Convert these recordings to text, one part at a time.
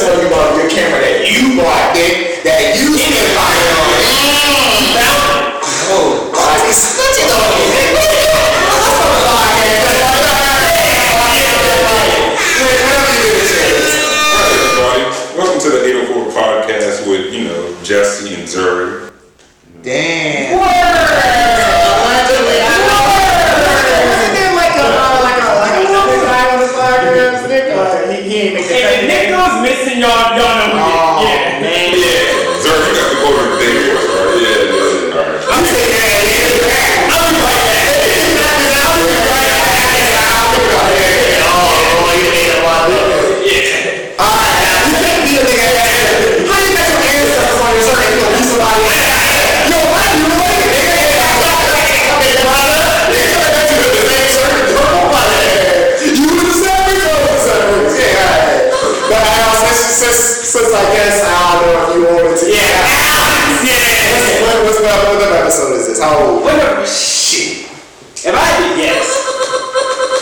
telling you about your camera that you bought, Dick, that you didn't buy it on. You found it. Oh, God, he's snitching on me. That's what I'm lying. Whatever you get a chance. Hi, everybody. Welcome to the 804 podcast with, you know, Jesse and Zuri. Damn. Since I guess I don't know if you wanted to. What episode is this? How old? Whatever. Shit. If I did guess,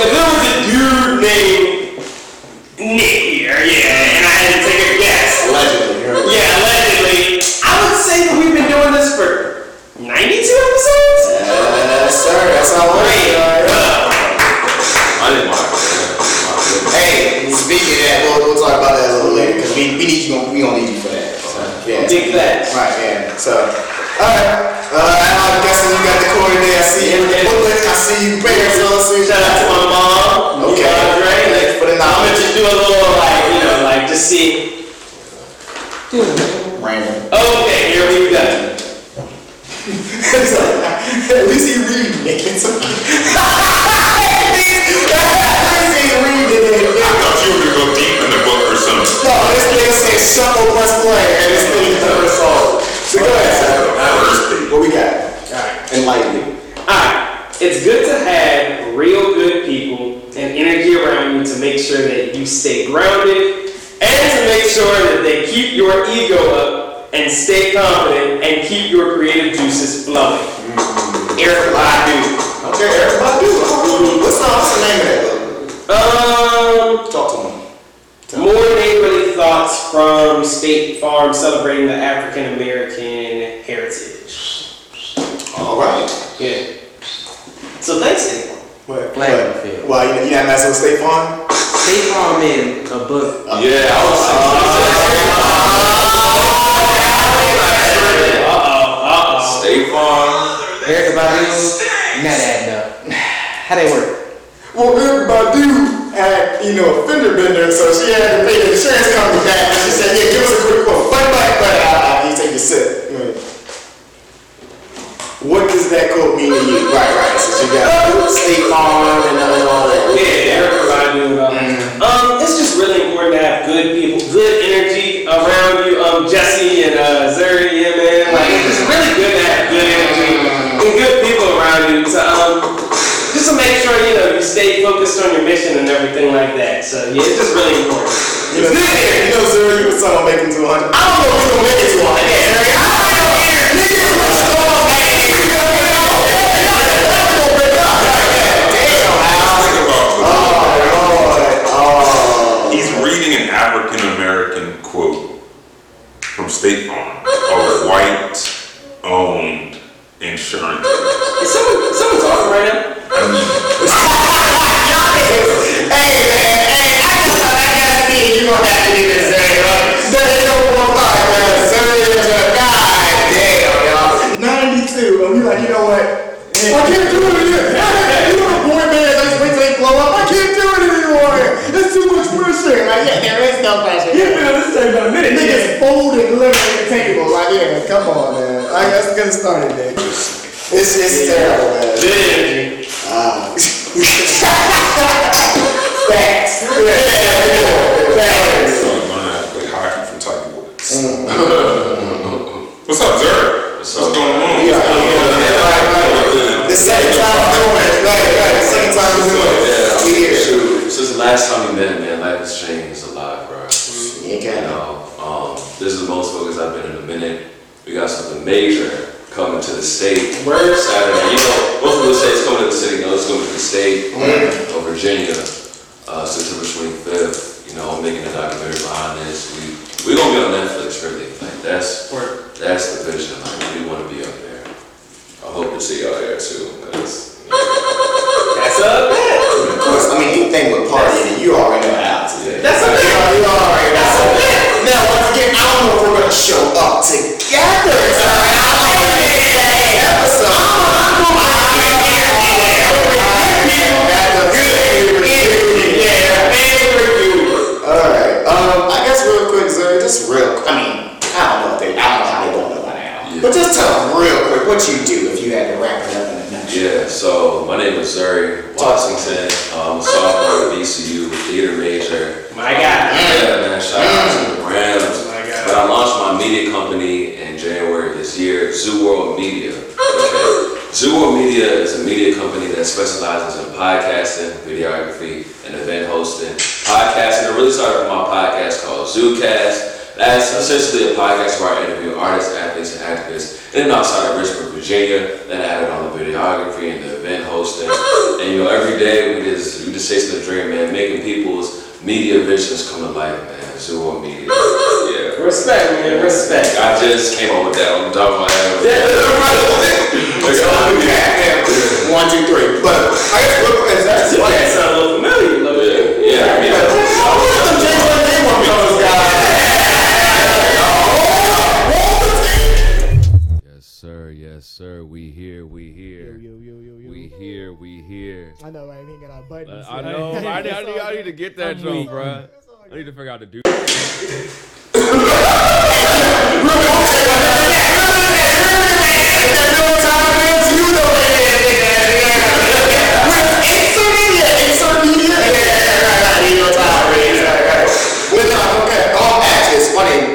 if there was a dude named Nick here, yeah, and I had to take a guess. Allegedly. Yeah, allegedly. I would say that we've been doing this for 92 episodes? Yes, sir. That's how long. I didn't mind. Hey, speaking of that, we'll talk about that a little later, because we gonna need you for that. So, yeah. Big class. Right, yeah. So, alright. I'm guessing you got the cord there. I see you. I see you. Shout out to my mom. Okay. Thanks for the knowledge. I'm gonna just do a little, to see. Random. Okay, here we go. At least he reading it. I thought you were going to go deep in the book or something. No, this thing says shuffle plus play, and this thing is the result. So go ahead, sir. What we got? Alright. Enlightening. Alright. It's good to have real good people and energy around you to make sure that you stay grounded and to make sure that they keep your ego up and stay confident and keep your creative juices flowing. Mm-hmm. Eric Badu. Okay, Eric Badu. What's the name of that book? Talk to me. More neighborly thoughts from State Farm celebrating the African American heritage. All right. Yeah. So thanks, everyone. What? Blankenfield. Why you not messing with State Farm? State Farm in a book. Yeah. State Farm. Eric Badu. Not adding up. How they work? Well, Eric Badu had, a fender bender, so she had to pay the insurance company back. And she said, yeah, give us a quick quote. You take a sip. What does that quote mean to you? Right. So she got State Farm and all that. Yeah, Eric Badu. It's just really important to have good people, good energy around you. Jesse and Zuri, yeah, man. It's really good to have good energy and good people around you. So, just to make sure, you stay focused on your mission and everything like that. So, yeah, it's just really important. Zuri, you was talking about making 200. I don't know if we're going to make it 200. Zuri, I don't know here. Damn, he's reading an African-American quote from State Farm of white-owned insurance. Is someone talking right now? Hey, I just thought I gotta be, you don't have to be this day, right? God damn, y'all. 92, and we like, you know what? I can't do it anymore. You're a boy band, I just wait till they blow up. I can't do it anymore. There's too much pressure. There is no pressure. This ain't no minute. Niggas folded literally at the table. Come on, man. I guess get started, man. It's terrible, man. Facts. Facts. I play hockey from Tiger Woods. What's up, Zuri? What's going on? The second time I'm doing it. The second time I'm doing it. Shoot. Since the last time we met, man, life has changed a lot, bro. This is the most focused I've been in a minute. We got something major coming to the state Saturday. Most people say it's coming to the city. No, it's coming to the state of Virginia, September 25th. you know, I'm making a documentary behind this. We're gonna be on Netflix, really. Like that's the vision. Like we want to be up there. I hope to see y'all there too. You know, that's up. Of course, I mean anything with party, you already know how to do. That's okay. You already know. That's okay. Now once again, I don't know if we're gonna show up together. So alright, I guess real quick, Zuri, just real quick, I don't know how they don't know by now, yeah. But just tell them real quick what you do if you had to wrap it up in a nutshell. Yeah, so my name is Zuri Washington, sophomore at VCU, theater major. My God. Yeah, man, shout out to the Rams. My God. But I launched my media company in January of this year, Zoo World Media. Okay. Zoo World Media is a media company that specializes in podcasting, videography, and event hosting. Podcasting, I really started with my podcast called ZooCast. That's essentially a podcast where I interview artists, athletes, and activists. And then I started Richmond, Virginia. Then I added on the videography and the event hosting. And you know, every day we just chase the dream, man, making people's media visions come to life, man. Zoo World Media. Yeah. Respect, man. Respect. I just came up with that on the top of my head. Okay. 1, 2, 3. But I guess that's why it sounds a little familiar. Yeah. Yes, sir. We here. Yo. We here. I know, right? We ain't got our buttons. I know. I need to get that joke, bro. I need to figure out how to do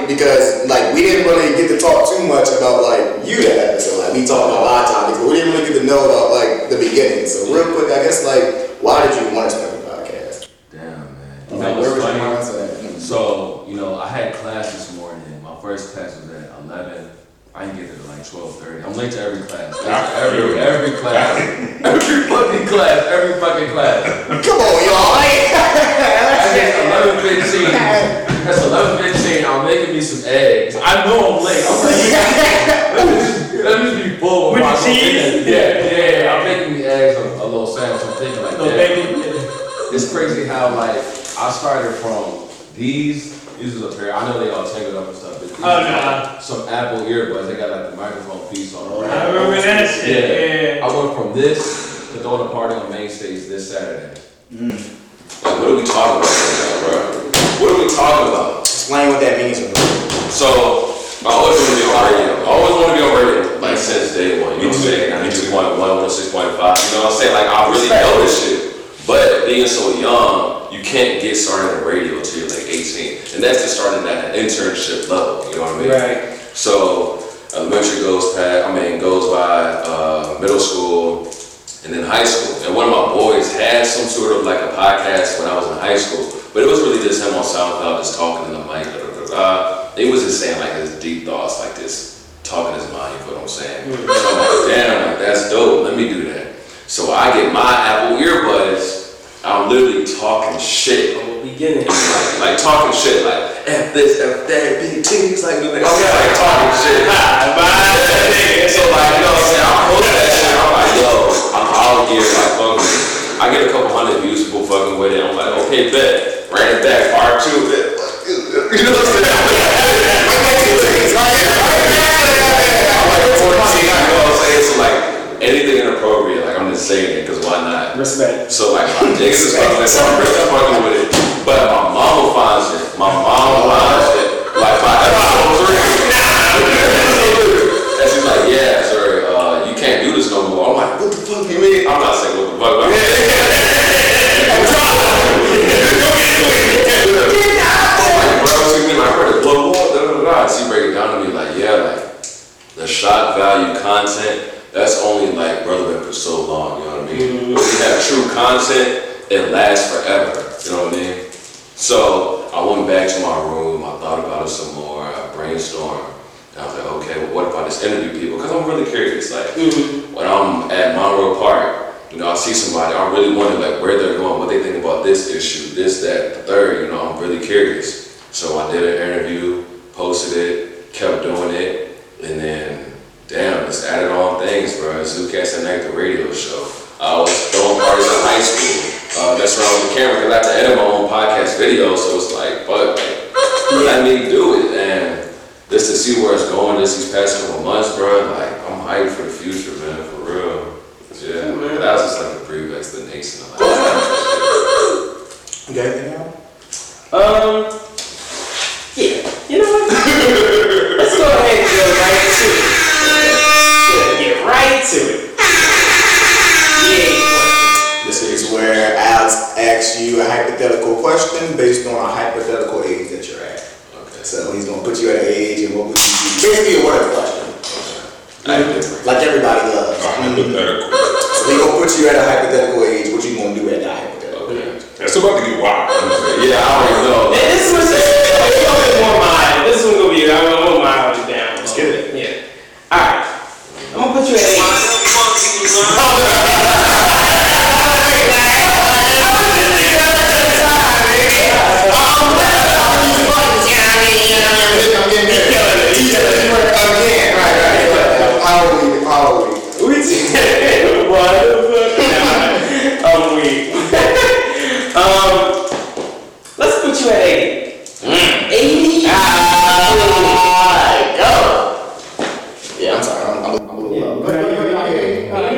because like we didn't really get to talk too much about like you that episode. Like we talked about a lot of topics, but we didn't really get to know about like the beginning. So real quick, I guess like why did you want to start the podcast? Damn, man. Where was your mindset? So you know, I had class this morning. My first class was at 11. I didn't get there till like 12:30. I'm late to every class. Every class. Every fucking class. Come on, y'all. I get 11:15. That's 11:15. I'm making me some eggs. I know I'm late. I'm like, let me be bold. With cheese? Yeah. I'm making me eggs, a little sandwich. I'm thinking like that. It's crazy how like I started from these are a pair. I know they all tangled up and stuff. But some Apple earbuds. They got like the microphone piece on them. I remember that shit. Yeah. I went from this to throwing a party on Main Stage this Saturday. Mm. Like, what are we talking about right now, bro? What are we talking about? Explain what that means. So, I always want to be on radio, like since day one. You know what I'm saying? 92.1, 106.5, you know what I'm saying? Like, I really know this shit. But being so young, you can't get started on radio until you're like 18. And that's just starting at an internship level, you know what I mean? Right. So, elementary goes by middle school, and then high school. And one of my boys had some sort of like a podcast when I was in high school. But it was really just him on SoundCloud just talking in the mic. He was just saying like his deep thoughts, like this talking his mind, you know what I'm saying? So I'm like, damn, like, that's dope, let me do that. So I get my Apple earbuds, I'm literally talking shit. From the beginning. Like talking shit, like F this, F that, BT, it's like, okay, like talking shit. So like, you know what I'm saying, I post that shit, I'm like, yo, I'm all geared, like fucking. I get a couple hundred views, people fucking with it. I'm like, okay, bet. Ran it back, part two, bet. You know what I'm saying? I'm like 14, you know what I'm saying? So like, anything inappropriate, like I'm just saying it, because why not? Respect. So like, my dick's is fucking, so I'm fucking with it. But my mama finds it. Like, my episode's real. And she's like, yeah, sir, you can't do this no more. I'm like, what the fuck you mean? I'm not saying what the fuck. She break it down to me like, yeah, like the shock value content, that's only like relevant for so long, you know what I mean? When you have true content, it lasts forever, you know what I mean? So I went back to my room, I thought about it some more, I brainstormed, and I was like, okay, well, what if I just interview people? Because I'm really curious, like when I'm at Monroe Park, You know, I see somebody, I'm really wondering like where they're going, what they think about this issue, this, that, the third, you know, I'm really curious. So I did an interview, posted it, kept doing it, and then, damn, it's added on things, bro. ZooCast and Act, the radio show. I was throwing parties in high school. That's around with the camera because I had to edit my own podcast video, so it's like, fuck, like, let me do it. And just to see where it's going, just these past couple months, bro, like, I'm hyped for the future, man, for real. Yeah, man, that was just like a brief explanation of that. You got anything else? Yeah, you know what? Let's go ahead and get right to it. Get right to it. Yeah. This is where Alex asks you a hypothetical question based on a hypothetical age that you're at. Okay. So he's gonna put you at an age and what would you do? Basically a word question. Okay. Like everybody loves. Hypothetical. They gonna put you at a hypothetical age. What you gonna do at that hypothetical age? That's about to get wild. Yeah, I already know. Man, this one's gonna be. I'm gonna mile you down. Let's get it. Yeah. All right. I'm gonna put you at age. Let's put you at 80. 80? Go! Yeah, I'm sorry. I'm a little low. But you're 80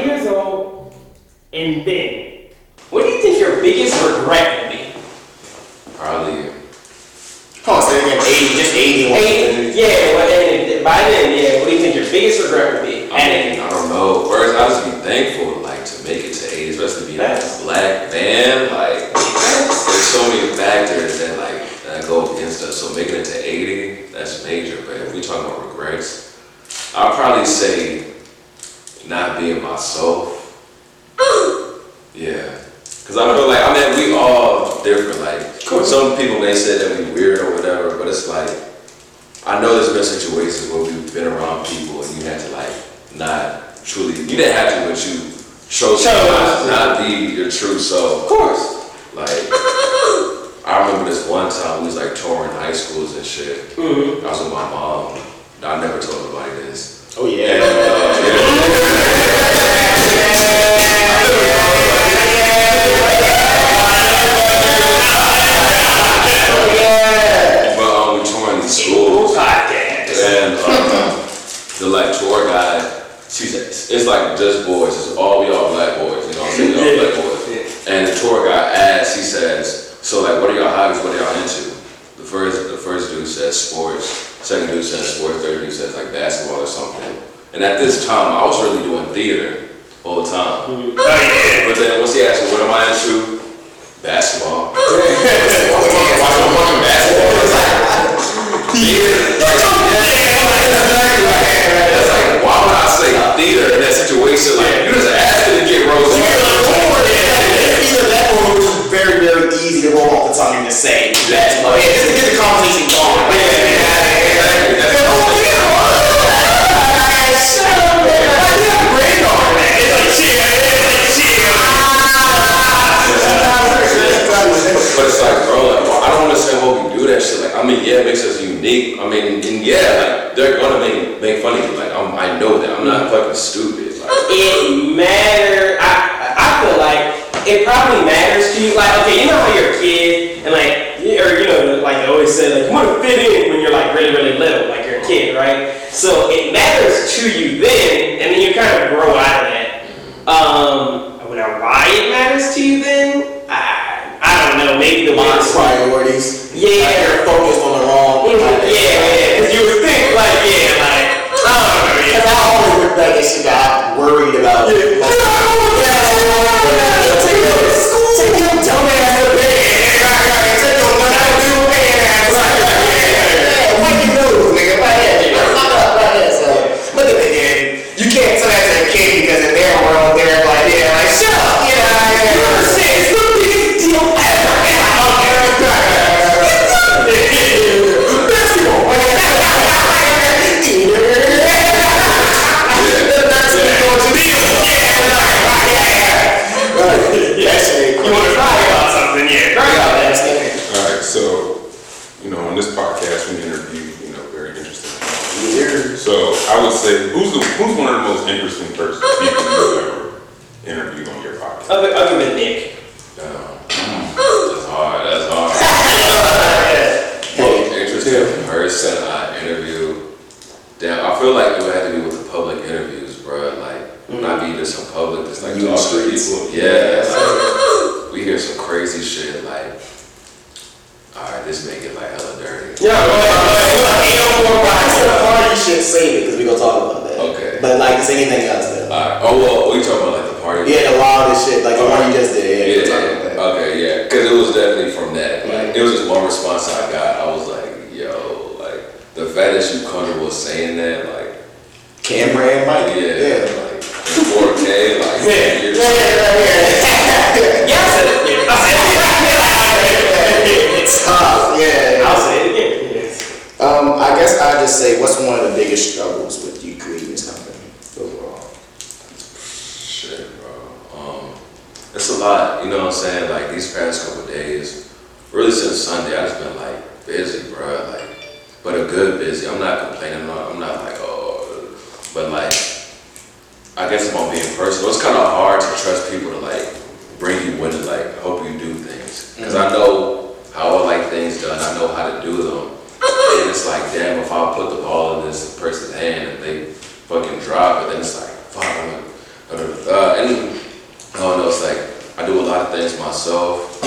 years old, and then, what do you think your biggest regret would be? Probably. Come on, say it again. 80, just 81. 80? Yeah, well, and by then, yeah, what do you think your biggest regret would be? I don't know. First, I just be thankful, like, to make it to 80, especially being like a black man, like, so many factors that like that go against us. So making it to 80, that's major. But if we talking about regrets, I'll probably say not being myself. Yeah, because I feel like we all different. Like some people may say that we weird or whatever, but it's like I know there's been situations where we've been around people and you had to like not truly. You didn't have to, but you chose to not be your true self. Of course. Like, I remember this one time we was like touring high schools and shit. Mm-hmm. I was with my mom. I never told nobody this. Oh yeah. And, But we touring these schools. And the like tour guide, it's like just boys. It's all black boys. You know what I'm saying? All black boys. And the tour guy asks, he says, so like, what are y'all hobbies, what are y'all into? The first dude says sports, second dude says sports, third dude says like basketball or something. And at this time, I was really doing theater all the time. Mm-hmm. But then once he asked me, what am I into? Basketball. Why don't fucking basketball? It's like, theater. It's like, why would I say theater in that situation? Like, you just asked me to get roasted. That one was very, very easy to roll off the tongue and to say. That's funny. It doesn't get the conversation going. But it's like, bro, like, I don't understand why we do that shit. Like, I mean, yeah, it makes us unique. I mean, and yeah, like, they're gonna make fun of you. Like, I know that. I'm not fucking stupid. Like, it matters. I feel like it probably matters to you, like, okay, you know how you're a kid, and like, or you know, like they always say, like, you want to fit in when you're like really, really little, like you're a kid, right? So it matters to you then, and then you kind of grow out of that. Why it matters to you then, I don't know, maybe the one's priorities. Yeah. Like you're focused on the wrong thing. Yeah, because you would think, like, yeah, like, I don't know. Because I always would think that she got worried about it. Yeah. podcast. We interviewed, you know, very interesting people. So I would say, who's one of the most interesting person people you've ever interviewed on your podcast? Other than Nick. That's hard. Well, interesting person I interviewed. Damn, I feel like it would have to be with the public interviews, bro. Like, not be just in public, just like talking to people. Yeah. Like, we hear some crazy shit, like, alright, this make it like hella dirty. Yeah, you shouldn't say it because we gonna talk about that. Okay. But like, it's anything else though. Alright. Oh, well, we talking about like the party? Yeah, the wildest shit, like the one you just did. Yeah, talking about that. Okay, yeah. Because it was definitely from that. Like, it was just one response I got. I was like, yo, like, the fact that you comfortable saying that, like, camera and mic. Yeah. Like, 4K, like, yeah. I said it. Yeah. It's tough. Yeah. I'll say it again. Yes. I guess I'll just say, what's one of the biggest struggles with you creating this company overall? Shit, bro. It's a lot. You know what I'm saying? Like, these past couple of days, really since Sunday, I've just been like busy, bro. Like, but a good busy. I'm not complaining. I'm not like, oh, but like, I guess if I'm being personal, it's kind of hard to trust people to like bring you in and like help you do things, because I know how I like things done, I know how to do them. And it's like, damn, if I put the ball in this person's hand and they fucking drop it, then it's like, fuck, and I don't know, it's like, I do a lot of things myself.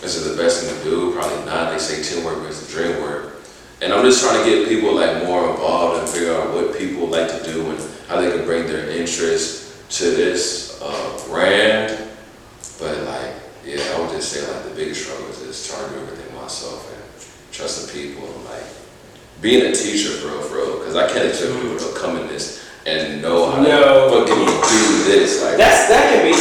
This is the best thing to do, probably not. They say teamwork is the dream work. And I'm just trying to get people like more involved and figure out what people like to do and how they can bring their interest to this brand. But like, yeah, I would just say like the biggest struggle is just trying to do everything myself and trust the people and like being a teacher for real, because I can't expect people to come in this and know how to fucking do this. Like, that can be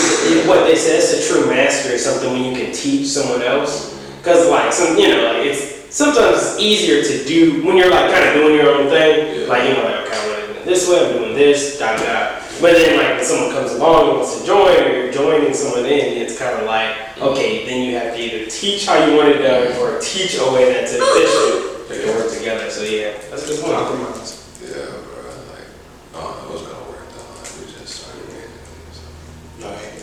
what they say, it's a true master or something when you can teach someone else. Because like it's sometimes easier to do when you're like kind of doing your own thing. Yeah. Like, you know, like, okay, I'm doing it this way, I'm doing this, da da. But then like when someone comes along and wants to join, or you're joining someone in, it's kind of like, okay, then you have to either teach how you want it done or teach a way that's efficient to work together. So yeah, that's just one of the compromises. Yeah, bro, like, I don't know what's going to work though. Like, we just started getting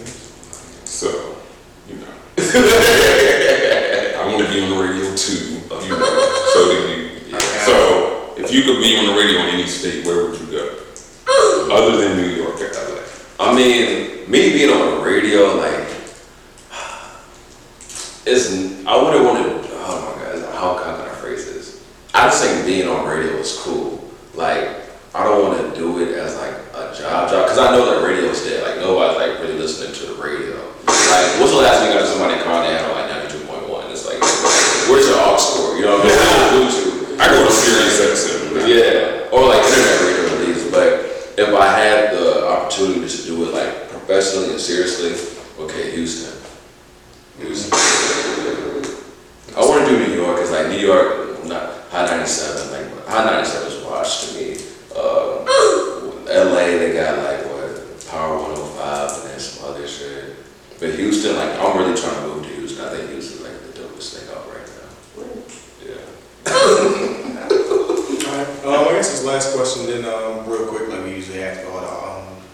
things. So, you know. I'm going to be on the radio too, you know, so then you. Okay. So, if you could be on the radio in any state, where would you go? Other than New York, I mean, me being on the radio, like, I wouldn't want to. Oh my God, how can I phrase this? I just think being on radio is cool. Like, I don't want to do it as like a job, because I know that radio's dead. Like, nobody's like really listening to the radio. Like, what's the last thing you got somebody calling out on like 92.1? It's like, where's your aux cord? You know what I mean? Bluetooth. I go to Sirius XM. Yeah, or like internet radio. If I had the opportunity to do it like professionally and seriously, okay, Houston. I want to do New York, because like New York, not High 97, like High 97 is watched to me. LA, they got like what, Power 105 and then some other shit. But Houston, like I'm really trying to move to Houston. I think Houston's like the dopest thing out right now. Yeah. I guess this last question, then real quick, like we usually ask all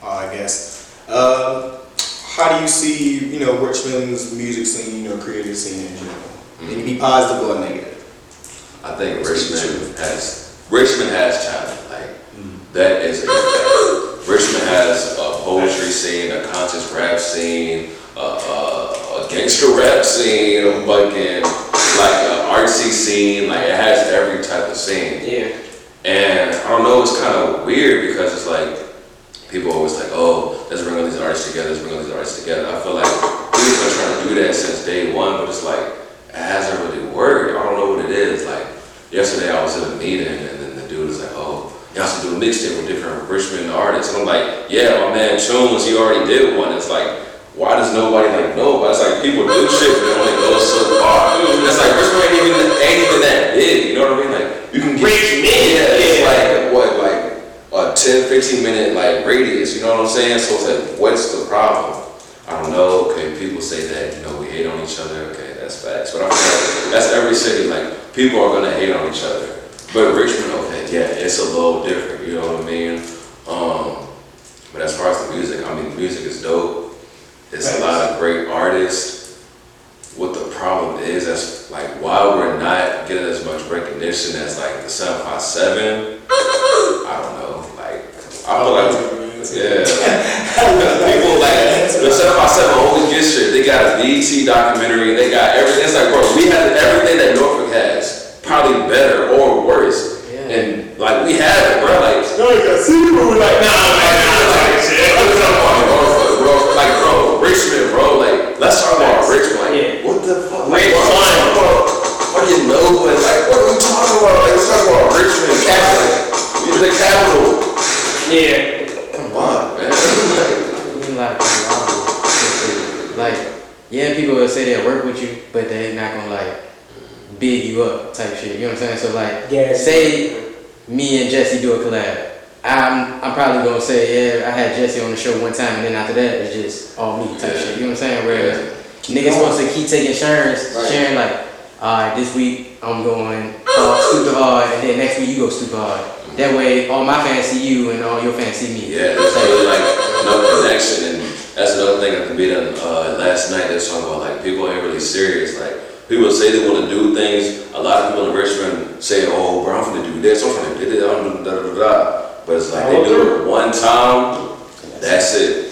the I guess. How do you see, you know, Richmond's music scene, you know, creative scene in general? Mm-hmm. Can it be positive or negative? I think Richmond has talent. Like, that is a fact. Richmond has a poetry scene, a conscious rap scene, a gangster rap scene, a fucking like an artsy scene. Like, it has every type of scene. Yeah. And I don't know, it's kind of weird because it's like, people are always like, oh, let's bring all these artists together. I feel like we've been trying to do that since day one, but it's like, it hasn't really worked. I don't know what it is. Like, yesterday I was in a meeting and then the dude was like, oh, y'all should do a mixtape with different Richmond artists. And I'm like, yeah, my man Chunes, he already did one. It's like, why does nobody like know? But it's like, people do shit, but they only go so far. It's like, Richmond ain't even that big, you know what I mean? Like, you can get it's like what, like a 10-15 minute like radius, you know what I'm saying? So it's like, what's the problem? I don't know. Okay, people say that, you know, we hate on each other. Okay, that's facts. But I feel like that's every city. Like, people are going to hate on each other. But Richmond, okay, yeah, it's a little different, you know what I mean? But as far as the music, I mean, the music is dope. It's a lot of great artists. What the problem is, that's like why we're not getting as much recognition as like the 757. I don't know. Like, I feel like, yeah. People like, the 757 always gets shit. They got a VT documentary, they got everything. It's like, bro, we have everything that Norfolk has, probably better or worse. Yeah. And like, we have it, bro. Like, no, you got seafood. Like, nah, shit. Like, bro, Richmond, bro. Like, let's talk about Richmond. Like, yeah. What the fuck? Like, what do you know? And like, what are we talking about? Like, let's talk about Richmond. You're the capital. Yeah. Come on, man. Like, yeah, people will say they'll work with you, but they're not gonna like big you up type shit. You know what I'm saying? So like, yeah. Say me and Jesse do a collab. I'm probably gonna say, yeah, I had Jesse on the show one time, and then after that, it's just all me type shit. You know what I'm saying? Whereas niggas wants to keep taking sharing like, all right, this week I'm going super hard, and then next week you go super hard. That way, all my fans see you, and all your fans see me. Yeah, there's really like no connection, and that's another thing I conveyed on last night. That's talking about like people ain't really serious. Like people say they want to do things. A lot of people in the restaurant say, oh, bro, I'm gonna do this, I'm gonna do this, I'm gonna da da da da. But it's like they do it one time, that's it.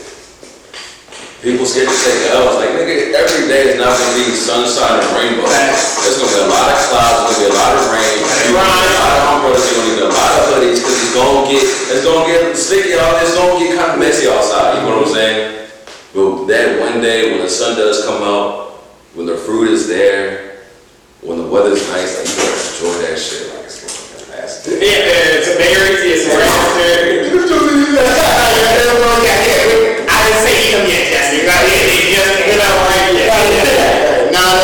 People scared to take L's. Like, nigga, every day is not going to be sunshine and rainbow. There's going to be a lot of clouds, there's going to be a lot of rain. You're going to get a lot of umbrellas, you're going to get a lot of hoodies, because it's going to get sticky out, it's going to get kind of messy outside, you know what I'm saying? But that one day when the sun does come out, when the fruit is there, when the weather's nice, like, you going to enjoy that shit. Like, it's yeah, it's a variety, it's a variety. I didn't say eat them yet, Jesse. You're not right yet. No. Y'all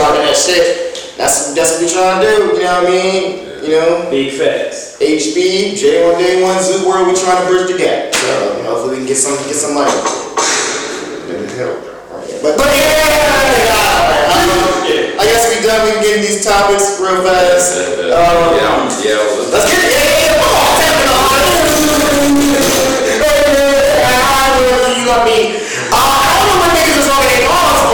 talking that shit. That's what we trying to do, you know what I mean? Yeah. You know? Big facts. HB, J1 Day 1, Zoo World, we trying to bridge the gap. So, you know, hopefully we can get some money. But I guess we done with getting these topics real fast. Let's get it. You got me. I don't know what niggas was over their arms for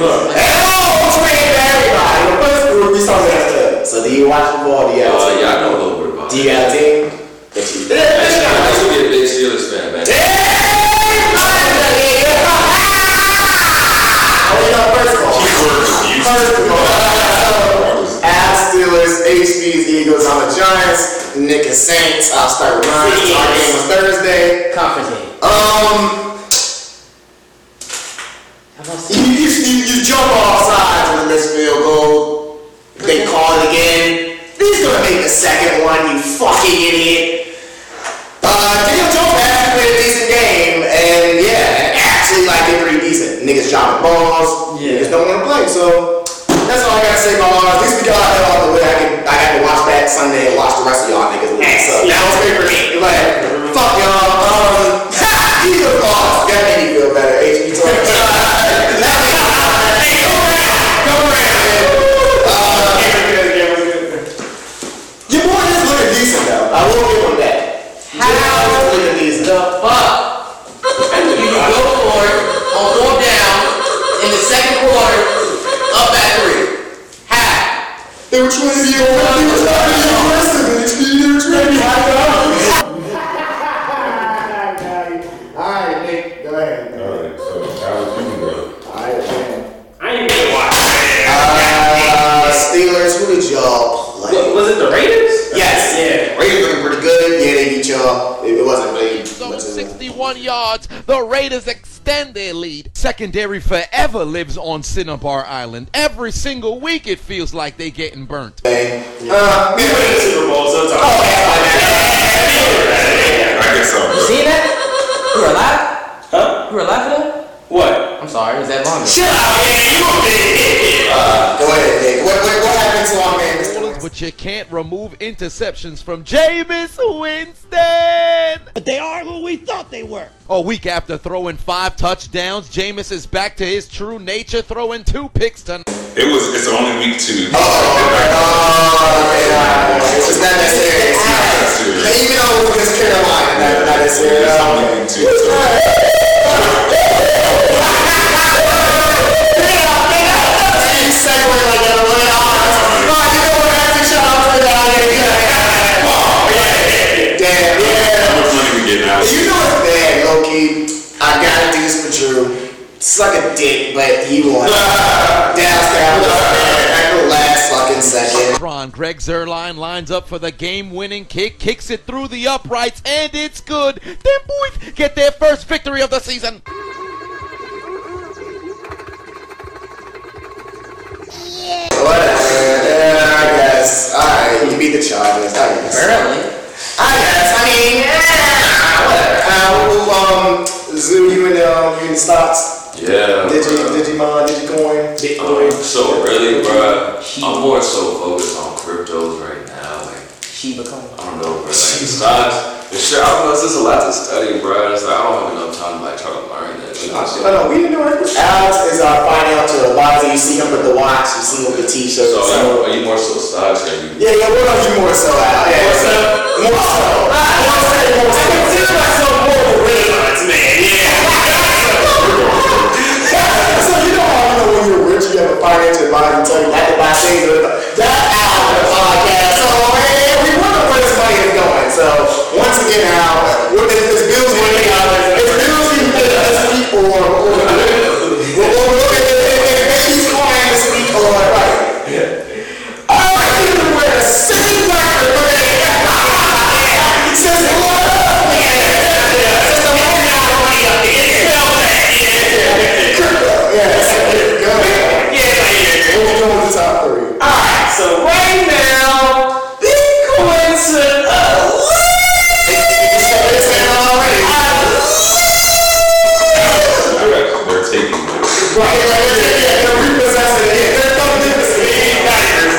because all trained to everybody. The first group we saw that. So do you watch football? Do you have team? Yeah, I know a little bit about it. Do you have team? I used to be a big Steelers fan back then. First of all, as Steelers, HB's, Eagles, I'm a Giants, Nick is Saints, I'll start with mine. Our game was Thursday. Conference game. You jump off sides with a missed field goal. They call it again. He's gonna make the second one, you fucking idiot. Daniel Jones actually played a decent game, and yeah, actually like they're pretty decent. Niggas dropping balls. Just don't want to play, so that's all I gotta say about ours. At least we got that out of the way. I got to watch that Sunday and watch the rest of y'all niggas. So that was great for me. Like, fuck y'all. He's a boss. That made me feel better. HB Torres. Your boy is looking decent though. I will give him that. How the fuck do you go for it on fourth down? In the second quarter of that three. How? They were trying to be aggressive. Alright, Nick, go ahead. Alright, so how was you, bro? Alright, man. I ain't gonna watch that. Steelers, who did y'all play? Was it the Raiders? Yes. Yeah. Raiders looking pretty good. Yeah, they beat y'all. It wasn't really. So 61 yards, the Raiders extend their lead. Secondary forever lives on Cinnabar Island. Every single week it feels like they getting burnt. We win the Super Bowl sometimes. I guess so. You seen that? You were alive? Huh? You were alive for that? What? I'm sorry, is that long? Shut up, man. You a big idiot. Go ahead, Nick. What happened to our man? but you can't remove interceptions from Jameis Winston. But they are who we thought they were. A week after throwing 5 touchdowns, Jameis is back to his true nature, throwing 2 picks tonight. It's only week 2. It's not that serious. Even though it was Carolina, not that serious. It's only week 2. You know it's bad, Loki. I gotta do this for Drew. Suck a dick, but he won. Downtown was bad. The last fucking second. Greg Zuerlein lines up for the game-winning kick, kicks it through the uprights, and it's good. Them boys get their first victory of the season. Yeah. Whatever. I guess. All right, you beat the Chargers. I guess. Apparently. I guess. I mean. Zoo, you in stocks? Yeah. Digimon, Digicoin, Bitcoin. So really, bro, I'm more so focused on cryptos right now. Like Shiba Coin. I don't know, bro. Like stocks. But sure, I don't know. It's just a lot to study, bro. It's like I don't have enough time to like try to learn that. No, we didn't know anything. Alex is our financial advisor. You see him with the watch. You see him with the T-shirt. So are you more so stocks? Or you? Yeah. What are you more so? Alex? Yeah. More so. I consider myself more of a Reynolds man. Yeah. So you don't all know when you're rich, you have a financial advisor and tell you not to buy things. That out of the podcast. So man, we wonder where this money is going. So once again, Al, with this bills money out, it's bills you get this week or these coins this week or right. Yeah. All right, you can wear the same record for that. Says what? Top 3. Alright, so right now, Bitcoin should it's already. We're taking this. They're repossessing it. They're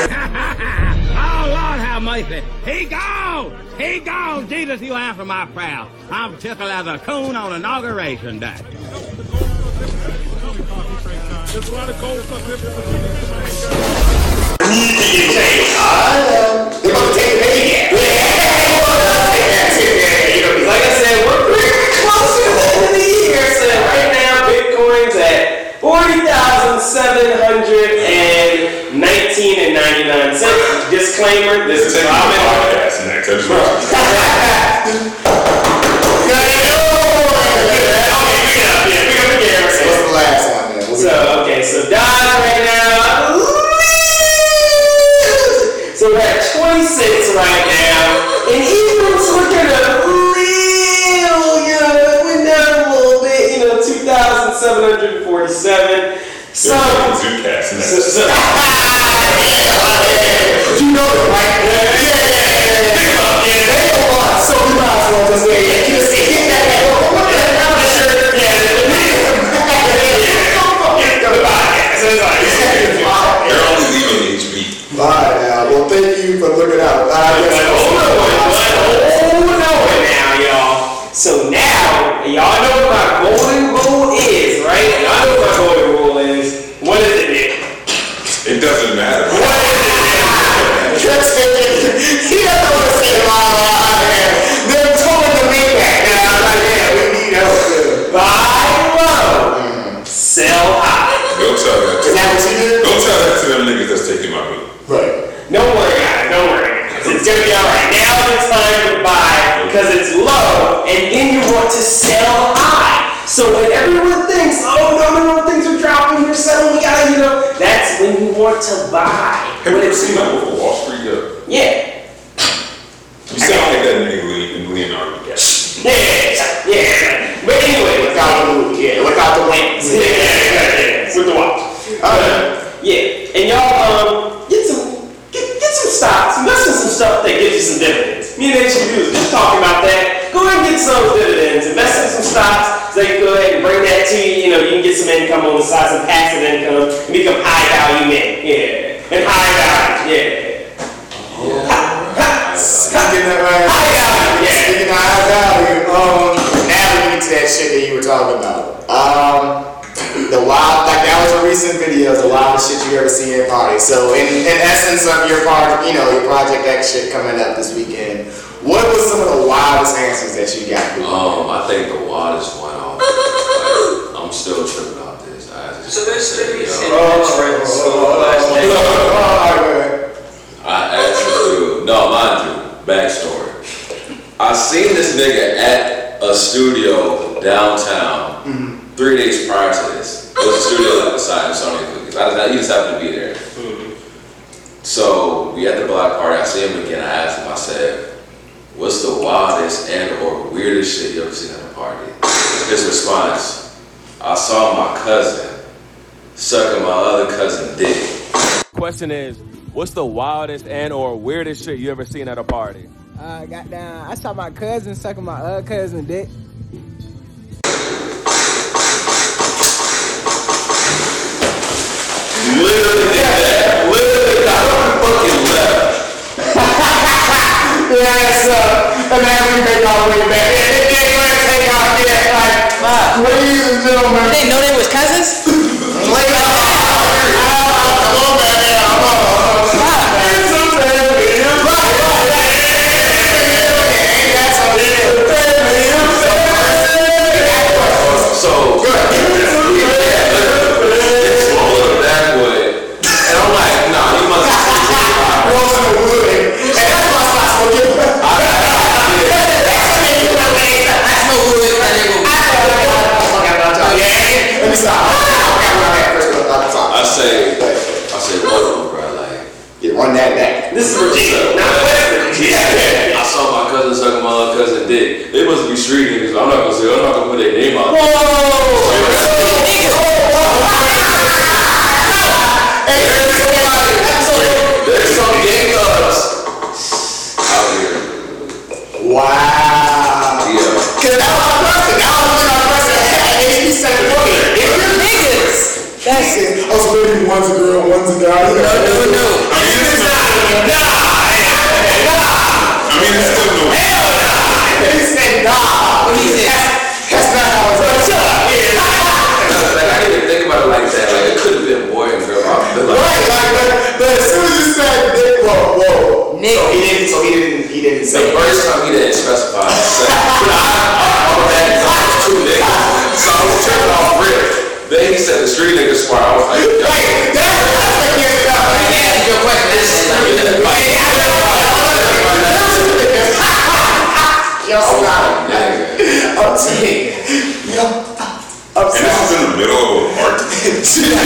fucking oh, Lord have mercy. He gone. Jesus, you answer my prayer. I'm tickled as a coon on Inauguration Day. There's a lot of cold stuff here. They're going to take me yet. Like I said, we're pretty close to the end of the year. So right now, Bitcoin's at $40,719.99. Disclaimer, this is a comment. So Dodge right now, so we're at 26 right now, and Eagles looking a little, went down a little bit, 2,747. So, ZooCast. You know it, right? Yeah. They don't want, so we might as well just get that. What the hell is your, They're only leaving each week. Bye now. Well, thank you for looking out. Now, y'all. So now, y'all know what my golden rule is, right? Y'all know what my golden rule is. What is it, Nick? It doesn't matter. What is it? He doesn't want to say they're totally the way back now. Like, yeah, we need help. Buy low. Sell high. Don't tell that to them. Don't tell that to them niggas that's taking my money. Right. Don't worry, guys. Don't worry. It's gonna be alright. Now it's time to buy because it's low, and then you want to sell high. So when everyone thinks, oh no, things are dropping, you're selling, we gotta, that's when you want to buy. Have you ever seen that book, Wall Street? Yeah. You sound like that nigga Leonardo. Yeah. But anyway, without the wings. With the watch. Yeah. And y'all get some stocks. Invest in some stuff that gives you some dividends. Me and HBU was just talking about that. Go ahead and get some dividends. Invest in some stocks so you can go ahead and bring that to you. You can get some income on the side, some passive income, and become high value men. Yeah. And high value. Yeah. courtesy and party. So in essence of your project, your Project X shit coming up this weekend, what was some of the wildest answers that you got? I think the wildest one, I'm still tripping out this. So there's serious interest. I actually, no, mind you, backstory. I seen this nigga at a studio downtown 3 days prior to this. It was a studio outside of Sony Cookies. He just happened to be there. Mm-hmm. So we had the block party. I see him again. I asked him, I said, what's the wildest and or weirdest shit you ever seen at a party? His response, I saw my cousin sucking my other cousin's dick. Question is, what's the wildest and or weirdest shit you ever seen at a party? Goddamn, I saw my cousin sucking my other cousin dick. Literally, I don't fucking left. Yes, and then we make our way back. It went to take off yet, ladies and gentlemen. They didn't know they was cousins? I say, what, bro? Like, yeah, run that back. This is Virginia, not West Virginia. I saw my cousin sucking my other cousin dick. They must be street niggas. I'm not gonna say. I'm not gonna put their name out. Whoa! There's some niggas out here. Wow. Yeah. Cause that was my person. That was my person. That's it. Oh, so maybe one's a girl, one's a guy. No. Nah. I mean, it's still no. Hell nah. He said nah. He said, that's not how it's going. Shut up. I didn't even think about it like that. Like, it could have been boy and girl. But as soon as you said Nick, whoa. Nick. So he didn't say. The first time he didn't specify. So I already thought it was two niggas. So I was tripping off rip. Then he said the street niggas squad. I was like, yo. Wait, that's your question. I'm sorry. And this is in the middle of a park. Stop.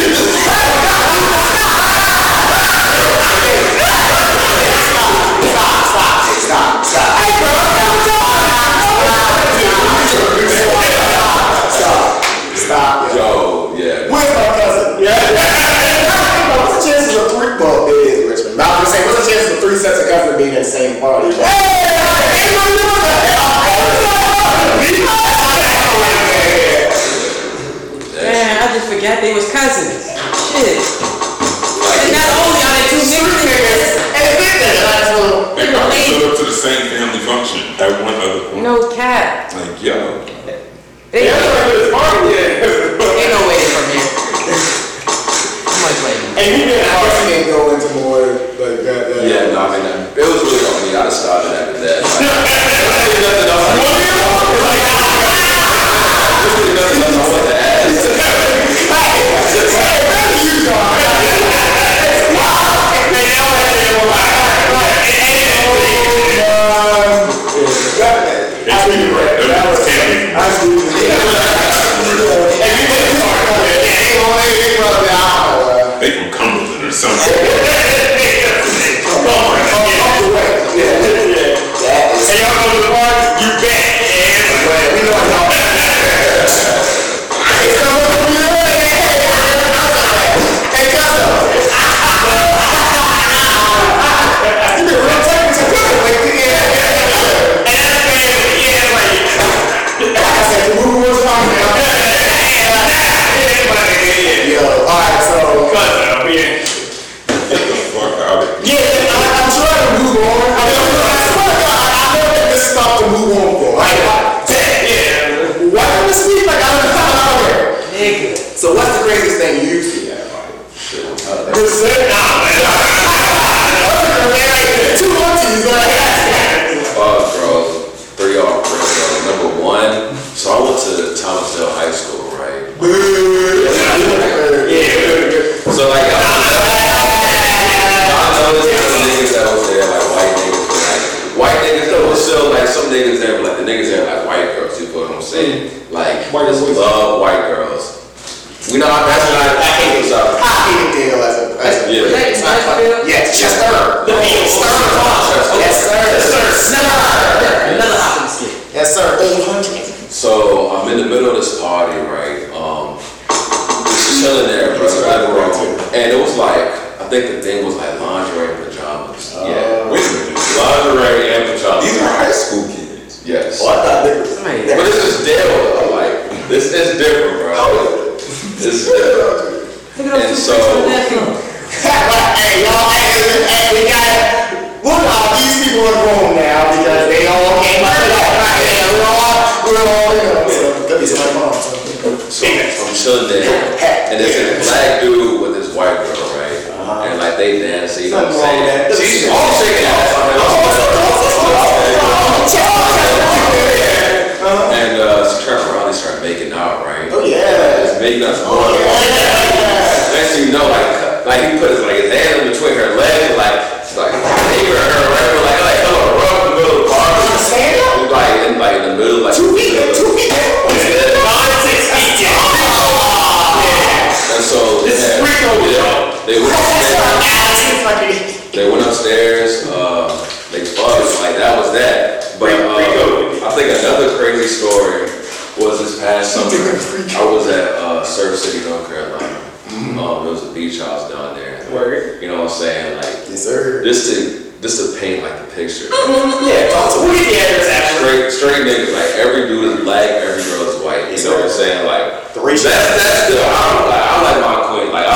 Hey, bro, Stop. Yo, yeah. Where's my cousin? Yeah. What's the chances of three? Well, it is Richmond. I was gonna say, what's the chances of three sets of cousins being at the same party? Hey, man, I just forgot they was cousins. Shit. And not only are they two niggas, they got put up to the same family function at one other point. No cap. Like, yo. They don't do this party yet. Ain't no way from here. I'm like, waiting. And you didn't can't go into more like that. Yeah, no, I mean, it was really on me. I started after that. There's really nothing else I wanted to add. They from Cumberland or something. saying? Like, white girls. We love white girls. We know that's not. I hate it. I hate it as a yeah. Yes, yes, sir. The yes, sir. Yes, sir. Yes, sir. 800. So I'm in the middle of this party, right? Just chilling there, bro. And it was like, I think the thing was like lingerie and pajamas. Yeah. Lingerie and pajamas. These are high school kids. Yes. Oh, I thought they were. But this is different. I'm like, this is different, bro. This is different. And so, hey, y'all, hey, we got it. Look, all these people are grown now because they all came out of that. We're all in. It's my mom. So I'm chilling there, and there's a black dude with this white girl, right? And like they dancing, you know what I'm saying? She's all shaking ass. And she turned around and started making out, right? Oh yeah, just making us more. Next thing you know, like he put his hand in between her legs, like finger her, like come on, run in the middle of the bar. Like in the middle, like 2 feet. And so they went upstairs, they fucked, like that was that. But I think another crazy story was this past summer. I was at Surf City, North Carolina. There was a beach house down there. You know what I'm saying? Like, yes, sir. This to paint like the picture. Yeah, straight niggas, like every dude is black, every girl is white. You know what I'm saying? Like, that's the I like my queen. Like,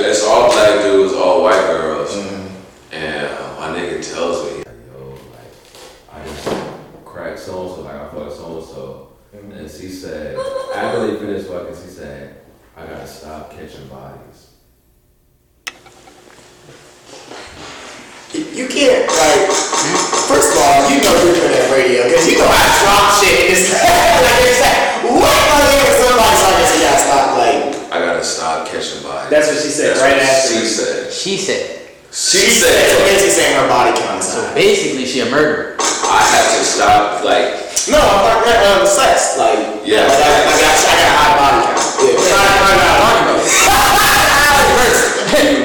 it's all black dudes, all white girls, and my nigga tells me, yo, like, I just cracked so-and-so, like, I fucked so-and-so, and she said, after they finished fucking, she said, I gotta stop catching bodies. You can't, like, first of all, you know you're doing that radio, because you know I drop shit, and it's like, what the hell is somebody's talking to you? Gotta stop, like. I gotta stop catching bodies. That's what she said, She said her body count. So basically, she a murderer. I have to stop, like. No, I'm talking about sex, like. Yeah. Like, I got high body count. Yeah. I got high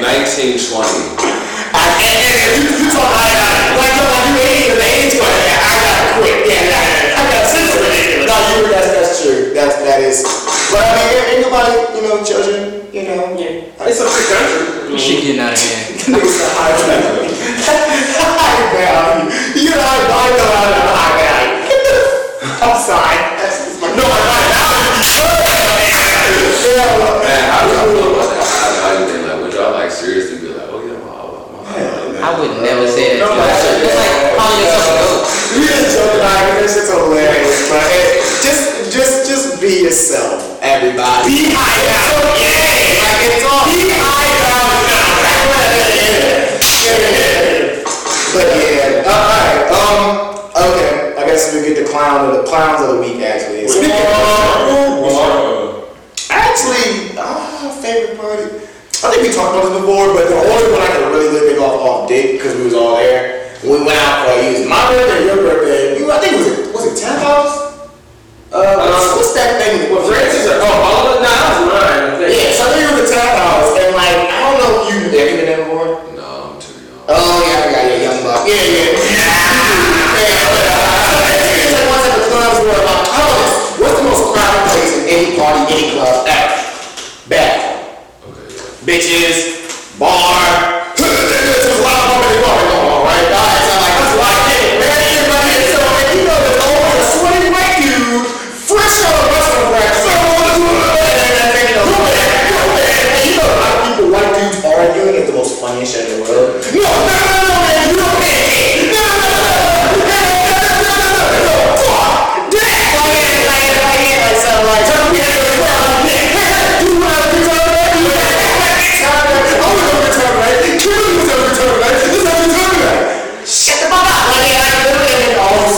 19, 20. And you talk about it, like, no, you ain't the age for that. I gotta quit. Yeah, I gotta censor it. No, that's true. That is. But I mean, anybody, you know, children, you know. Yeah. It's a free country. She getting out of hand. It's a high value. You know, I know high value. I'm sorry. No, I'm not. Man, I don't know about that high value thing. Like, would y'all like seriously be like, oh yeah, I would never say that. It's like calling yourself a goat. You just joke about it. This shit's hilarious, but just be yourself, everybody. Be high down. Yeah, like it's all. Be high down. Yeah. But yeah, all right. Okay. I guess we get the clowns of the week actually. Actually, favorite party. I think we talked about this before, but the only one I could really live off dick because we was all there. We went out for it was my birthday, your birthday. I think was it 10th house? What's that thing? What Francis? Oh, all of the house mine. Yeah, so I think it was the 10th house, and like I don't know if you dated it anymore. No, I'm too young. Oh yeah, I got you young buck. Yeah. It's like once at the clubs where like, what's the most crowded place in any party, any club ever? Back. Bitches, bar, it's a lot of people going on, right? Guys, I'm like, that's why I did it. You know the old sweaty white dude, fresh out of wrestling practice, and you know a lot of people, white dudes are doing it the most funniest shit in the world. No, man, you don't get it. No, fuck that. Like, something like, tell me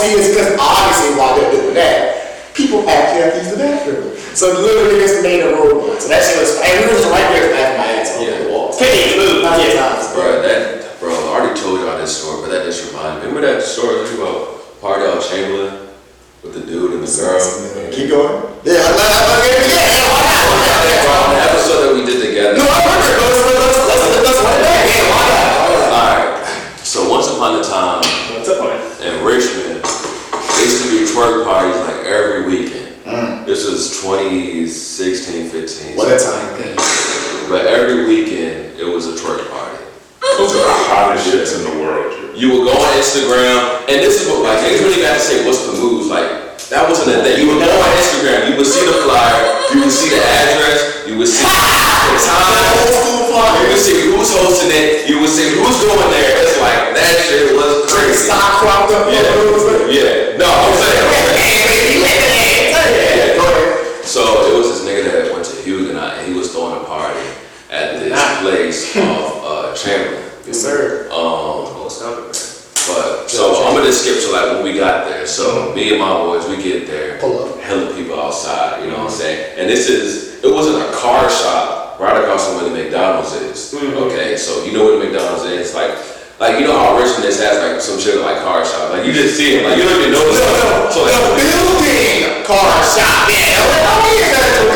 because obviously while they're doing that, people actually have to use the bathroom. So literally just made a rule. So that shit was, and we were just right there at my ass. Yeah. Can't even move. Bro, that, bro, I already told y'all this story, but that just reminded me. Remember that story about Pardell Chamberlain with the dude and the girl? Keep going. Yeah, the episode that we did together. No, I remember. Let's run back. Yeah, why not? All right. So once upon a time, in Richmond, there used to be twerk parties like every weekend. This was 2016, 15. What a time. But every weekend, it was a twerk party. Those are the hottest shits in the world. You would go on Instagram, and this is what, like, they really got to say, what's the moves? Like, that wasn't a thing. You would go on Instagram, you would see the flyer, you would see the address, you would see the time, you would see who's hosting it, you would see who's going there. It's like, that shit was crazy. Stock cropped up. Yeah. No, I'm saying. So it was this nigga that went to Huguenot and he was throwing a party at this place off Chamberlain. Yes, sir. But so I'm gonna skip to like when we got there. So me and my boys, we get there, hella people outside, you know what I'm saying? And this is, it wasn't a car shop right across from where the McDonald's is. Okay, so you know where the McDonald's is, like you know how Richmond this has like some shit like car shop. Like you just see it, like you don't even know it's like, so like, building car shop, yeah.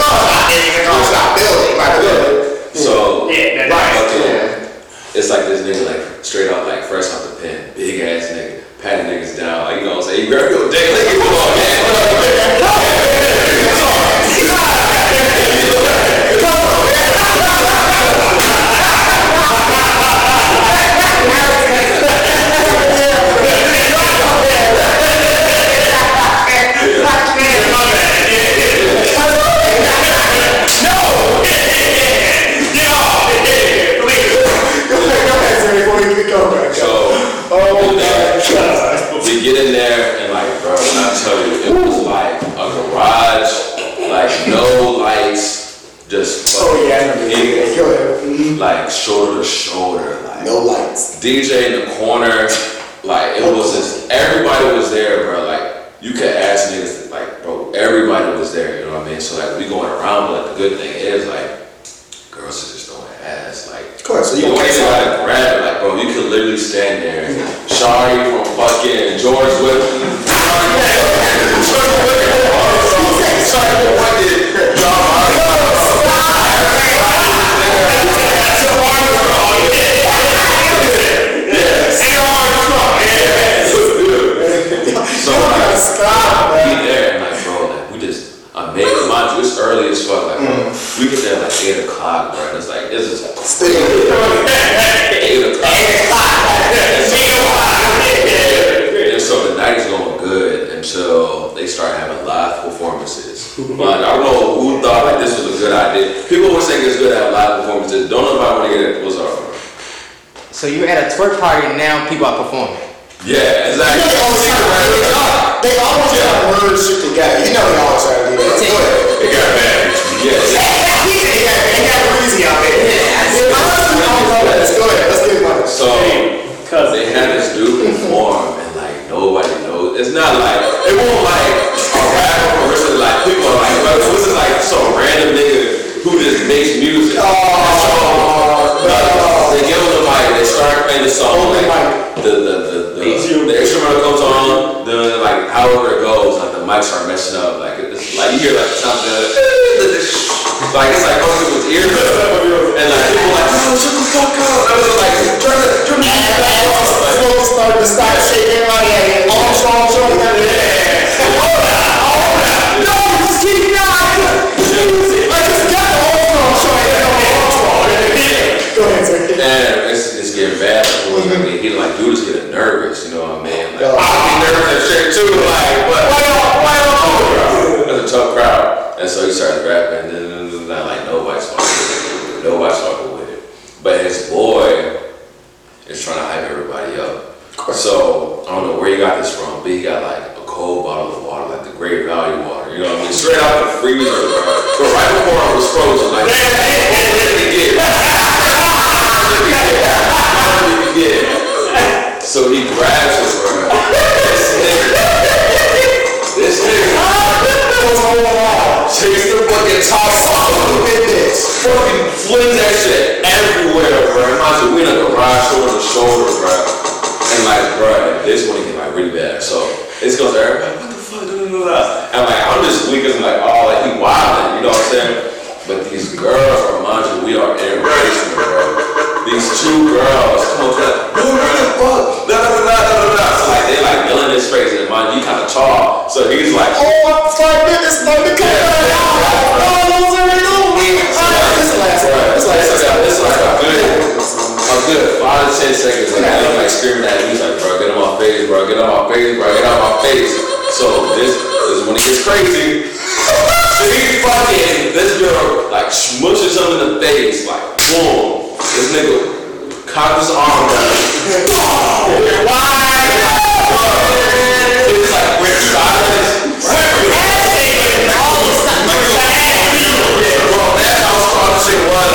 Car shop building, right? So yeah, right, okay. It's like this nigga like straight out like fresh out the pen, big ass nigga, patting niggas down, like you know what I'm saying, you grab your dick, like you on, get in there and like, bro, when I tell you, it was like a garage, like no lights, just fucking like shoulder to shoulder, like no lights. DJ in the corner, like it was just everybody was there, bro. Like you could ask niggas, like bro, everybody was there. You know what I mean? So like we going around, but like, the good thing is like girls are just throwing ass, like of course. So you can't like grab it, like bro, you could literally stand there, Shari from fucking George Whitman. George Whitman. Shari from fucking John Martin. So we there and like bro, like we just amazing. Mind you, it's early as fuck. Like we get there like 8 o'clock, bro. And it's like this is still 8 o'clock. And so the night is going good until they start having live performances. Like, I don't know who thought like this was a good idea. People always think it's good to have live performances. Don't know if I want to get it. What's up? So you're at a twerk party and now people are performing. Yeah, exactly. They always try to learn shit together. You know they always try to do that. It got bad. It got crazy out there. Let's get one. So cause they had this dude perform and like nobody knows. It's not like it won't like a rapper versus like people are like, but this is like some random nigga who just makes music. They get on the mic, they start playing the song, like the instrumental comes on, then like however it goes, like the mics start messing up, like it's like you hear like something like it's like going with ears and like people like shut the fuck up. I was like turn the start shaking like no, just keep it I just got the go ahead, sir. Damn, it's getting bad. I mean, he like dudes getting nervous, you know what I mean? Like, I'll be nervous and shit too, like, but that's a tough crowd. And so he started rapping, and then like nobody's fucking with it. But his boy is trying to hype everybody up. So, I don't know where he got this from, but he got like a cold bottle of water, like the Great Value water, you know what I mean? Straight out the freezer, but right before I was frozen, like, what did he get? So he grabs it, bro. This nigga, chased the flings that shit everywhere, bro. And mind you, we in a garage showing the shoulder, bro. And like, bro, this one get like really bad. So it's goes to everybody, what the fuck? And like, I'm just weak as I'm like, oh, like he wildin', you know what I'm saying? But these girls, bro, mind you, we are embracing, bro. These two girls come up to like, who the fuck? So like, they like yelling his face, and mind you, kind of tall. So he's like, oh, it's like this, like the It's like a good 5 to 10 seconds, like I'm like screaming at him. He's like, bro, get him off face, bro, get him off face, bro, get off my face. So this is when it gets crazy. So he fucking, this girl like smushes him in the face, like boom. This nigga cocked his arm down. Why? It's like we're silent. All of a sudden, bro, that's how strong shit was.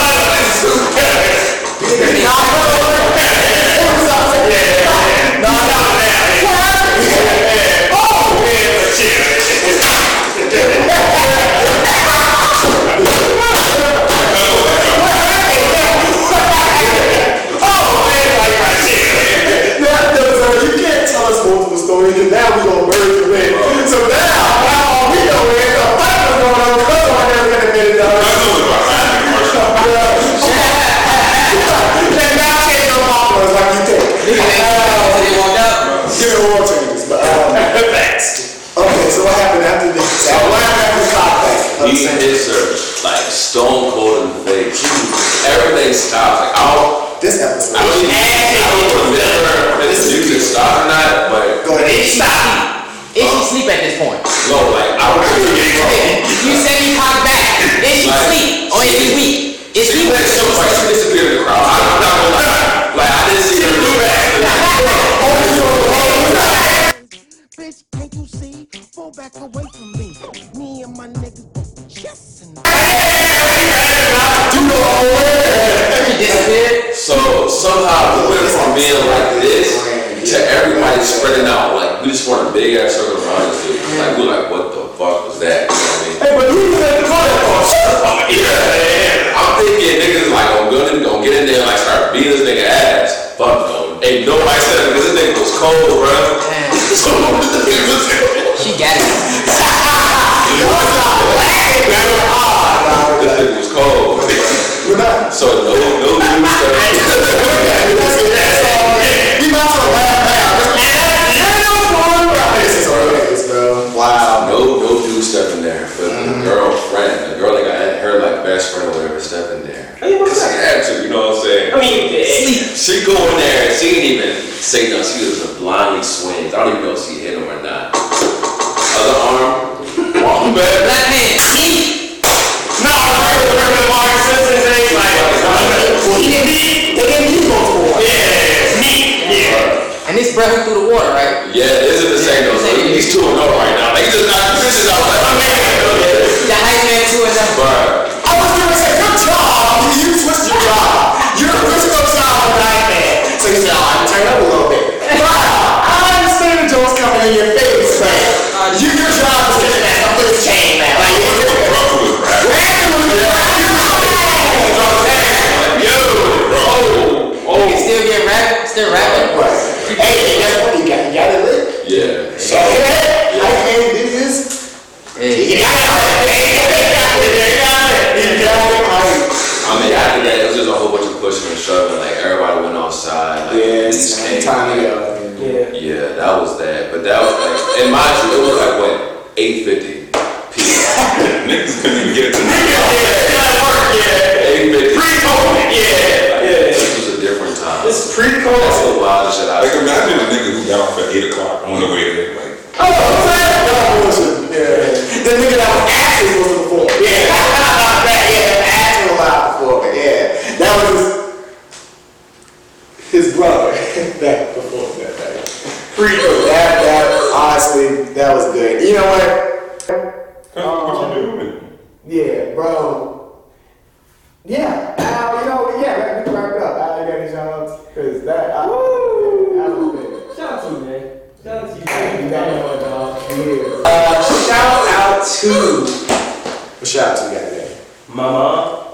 Shout out to you guys today. Mama.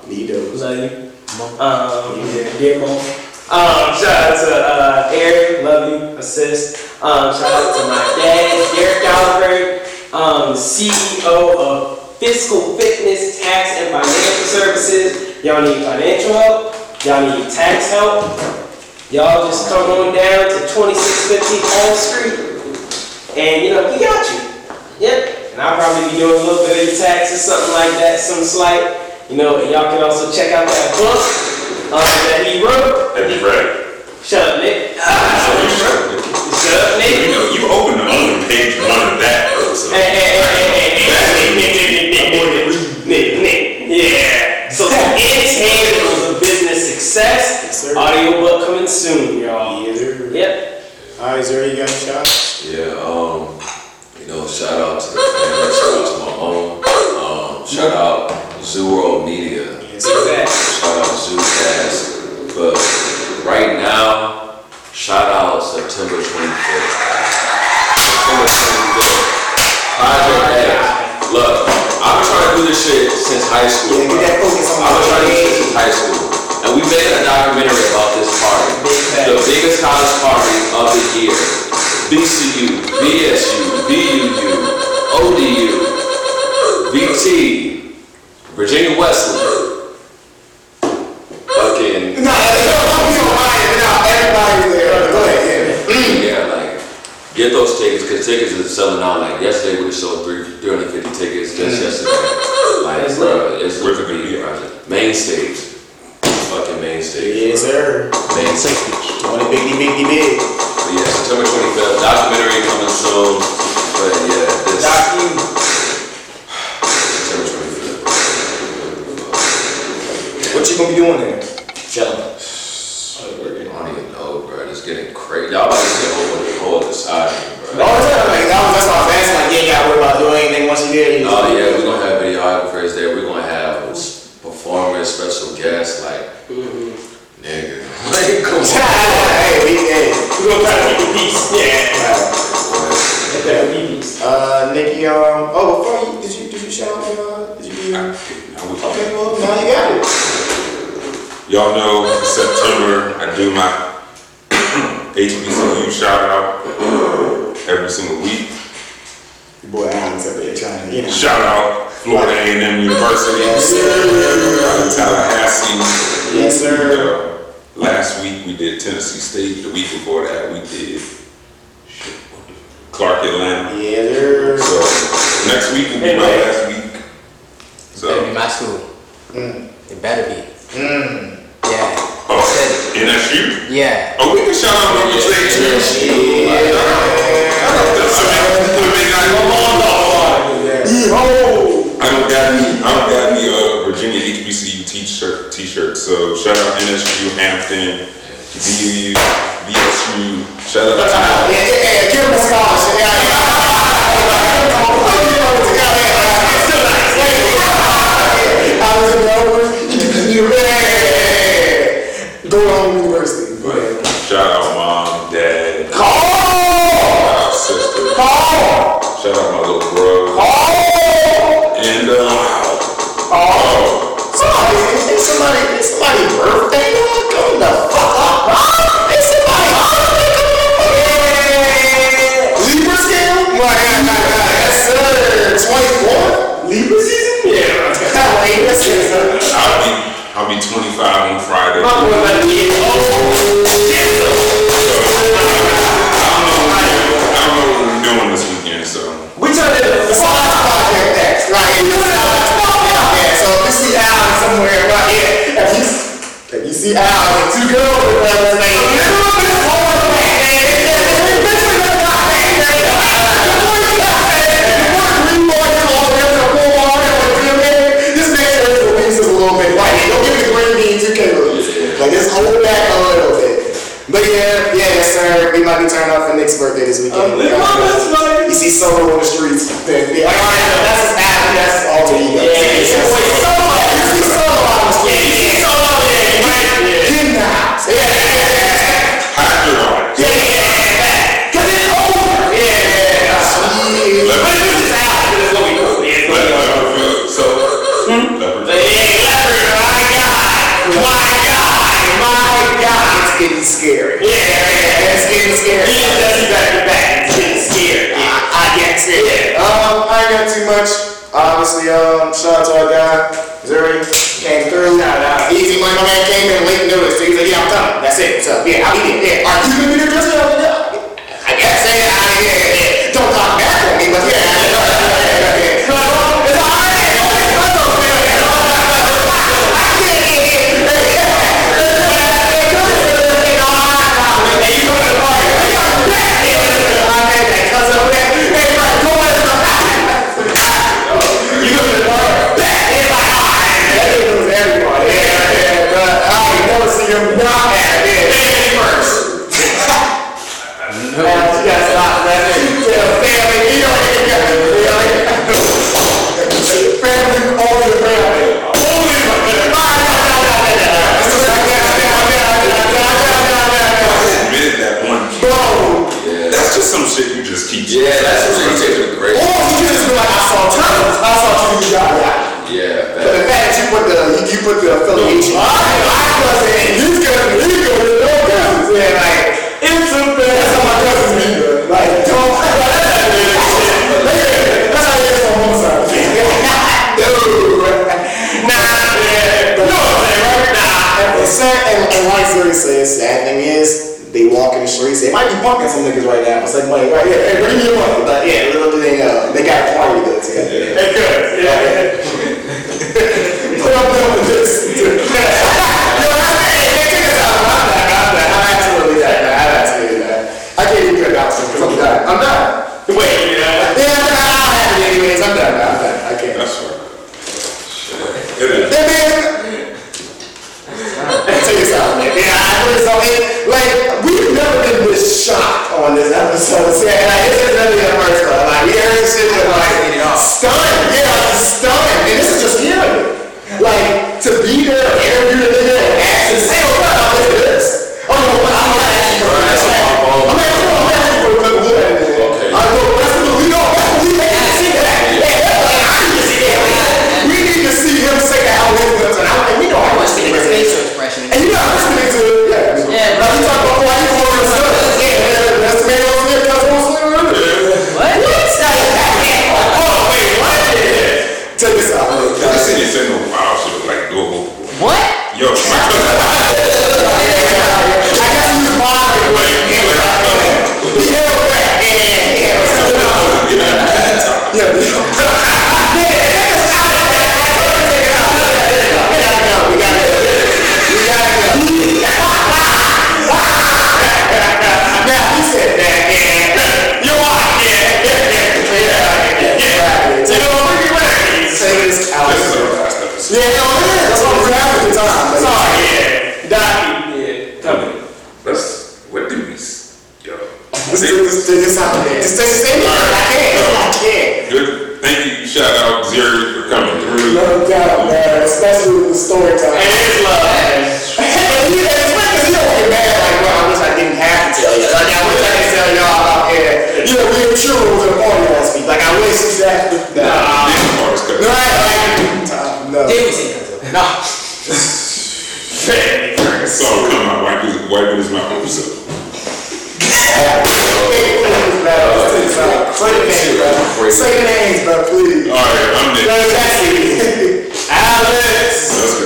Nido. Love you. Dear Mom. Shout out to Eric, love you, assist. Shout out to my dad, Derek Gallagher, CEO of Fiscal Fitness, Tax, and Financial Services. Y'all need financial help. Y'all need tax help. Y'all just come on down to 2650 Hall Street, and we got you. Yep. And I'll probably be doing a little bit of tax or something like that, some slight. And y'all can also check out that book that he wrote. That'd be right. Shut up, Nick. Shut up, Nick. You opened the other page one of that. So. Hey, Nick. Yeah. So it's handles of business success. Yes, audio book coming soon, y'all. Yes, yep. All right, sir, you got a shout? Yeah. Shout out to the family. Shout out to my own. Shout out Zoo World Media. Yes, shout out ZooCast. But right now, shout out September 25th. Project X. Look, I've been trying to do this shit since high school. And we made a documentary about this party. The biggest college party of the year. VCU, BSU, BUU, ODU. VT, Virginia Wesleyan, fucking. Everybody's there. Go ahead. Yeah, get those tickets because tickets are selling out. Yesterday we sold 350 tickets just yesterday. It's gonna be a main stage, fucking main stage. Yes, sir. Main stage. Biggie. Yeah, September 25th. Documentary coming soon. But yeah, this. What you gonna be doing there? Chilling. I don't even know, bro. It's getting crazy. Y'all about to get over the whole side, bro. That's my fans. You ain't gotta worry about doing anything once you get it. Yeah, we're gonna have videographers there. We're gonna have performers, special guests, nigga. Come on. Hey. We're gonna try to keep the peace. Yeah. Right. Nikki, before did you shout out? Okay, well, now you got it. Y'all know in September I do my HBCU shout out every single week. Your boy Alan's up there trying to shout out Florida A&M University. Out of Tallahassee. Yes, sir. Last week we did Tennessee State. The week before that we did Clark Atlanta. Yeah, sir. So next week will be my last week. So it better be my school. It better be. Yeah. Oh, NSU? Yeah. Oh, we can shout out on your stage. NSU. Yeah. I don't got any Virginia HBCU t-shirt. So shout out NSU, Hampton, DU, VSU. Shout out to you. Yeah, give them a scholarship. Shout out mom, dad. Shout out sister. Shout out my little bro. And Is somebody's birthday? Come the fuck up. Is somebody's birthday? Libra scale? Yes, sir. 24? Libra season? Yeah. I'll be 25 on Friday. See Al with two girls with that name. This man is the least a little bit white. Don't give me the green bean 2K rules. Just hold back a little bit. But yes, sir. We might be turning off for Nick's birthday this weekend. You see Solo on the streets. That's his Al. That's his alter ego. Why? too much. Obviously, shout out to our guy, Zuri, came through. Easy money, my man came in late notice. So he's like, yeah, I'm coming. That's it. So, yeah, I'll be there. Are you going to be there? I can't say that. Yeah. Don't talk back on me, but yeah. Say names, bro, please. All right, I'm Nick. Alex. Let's go.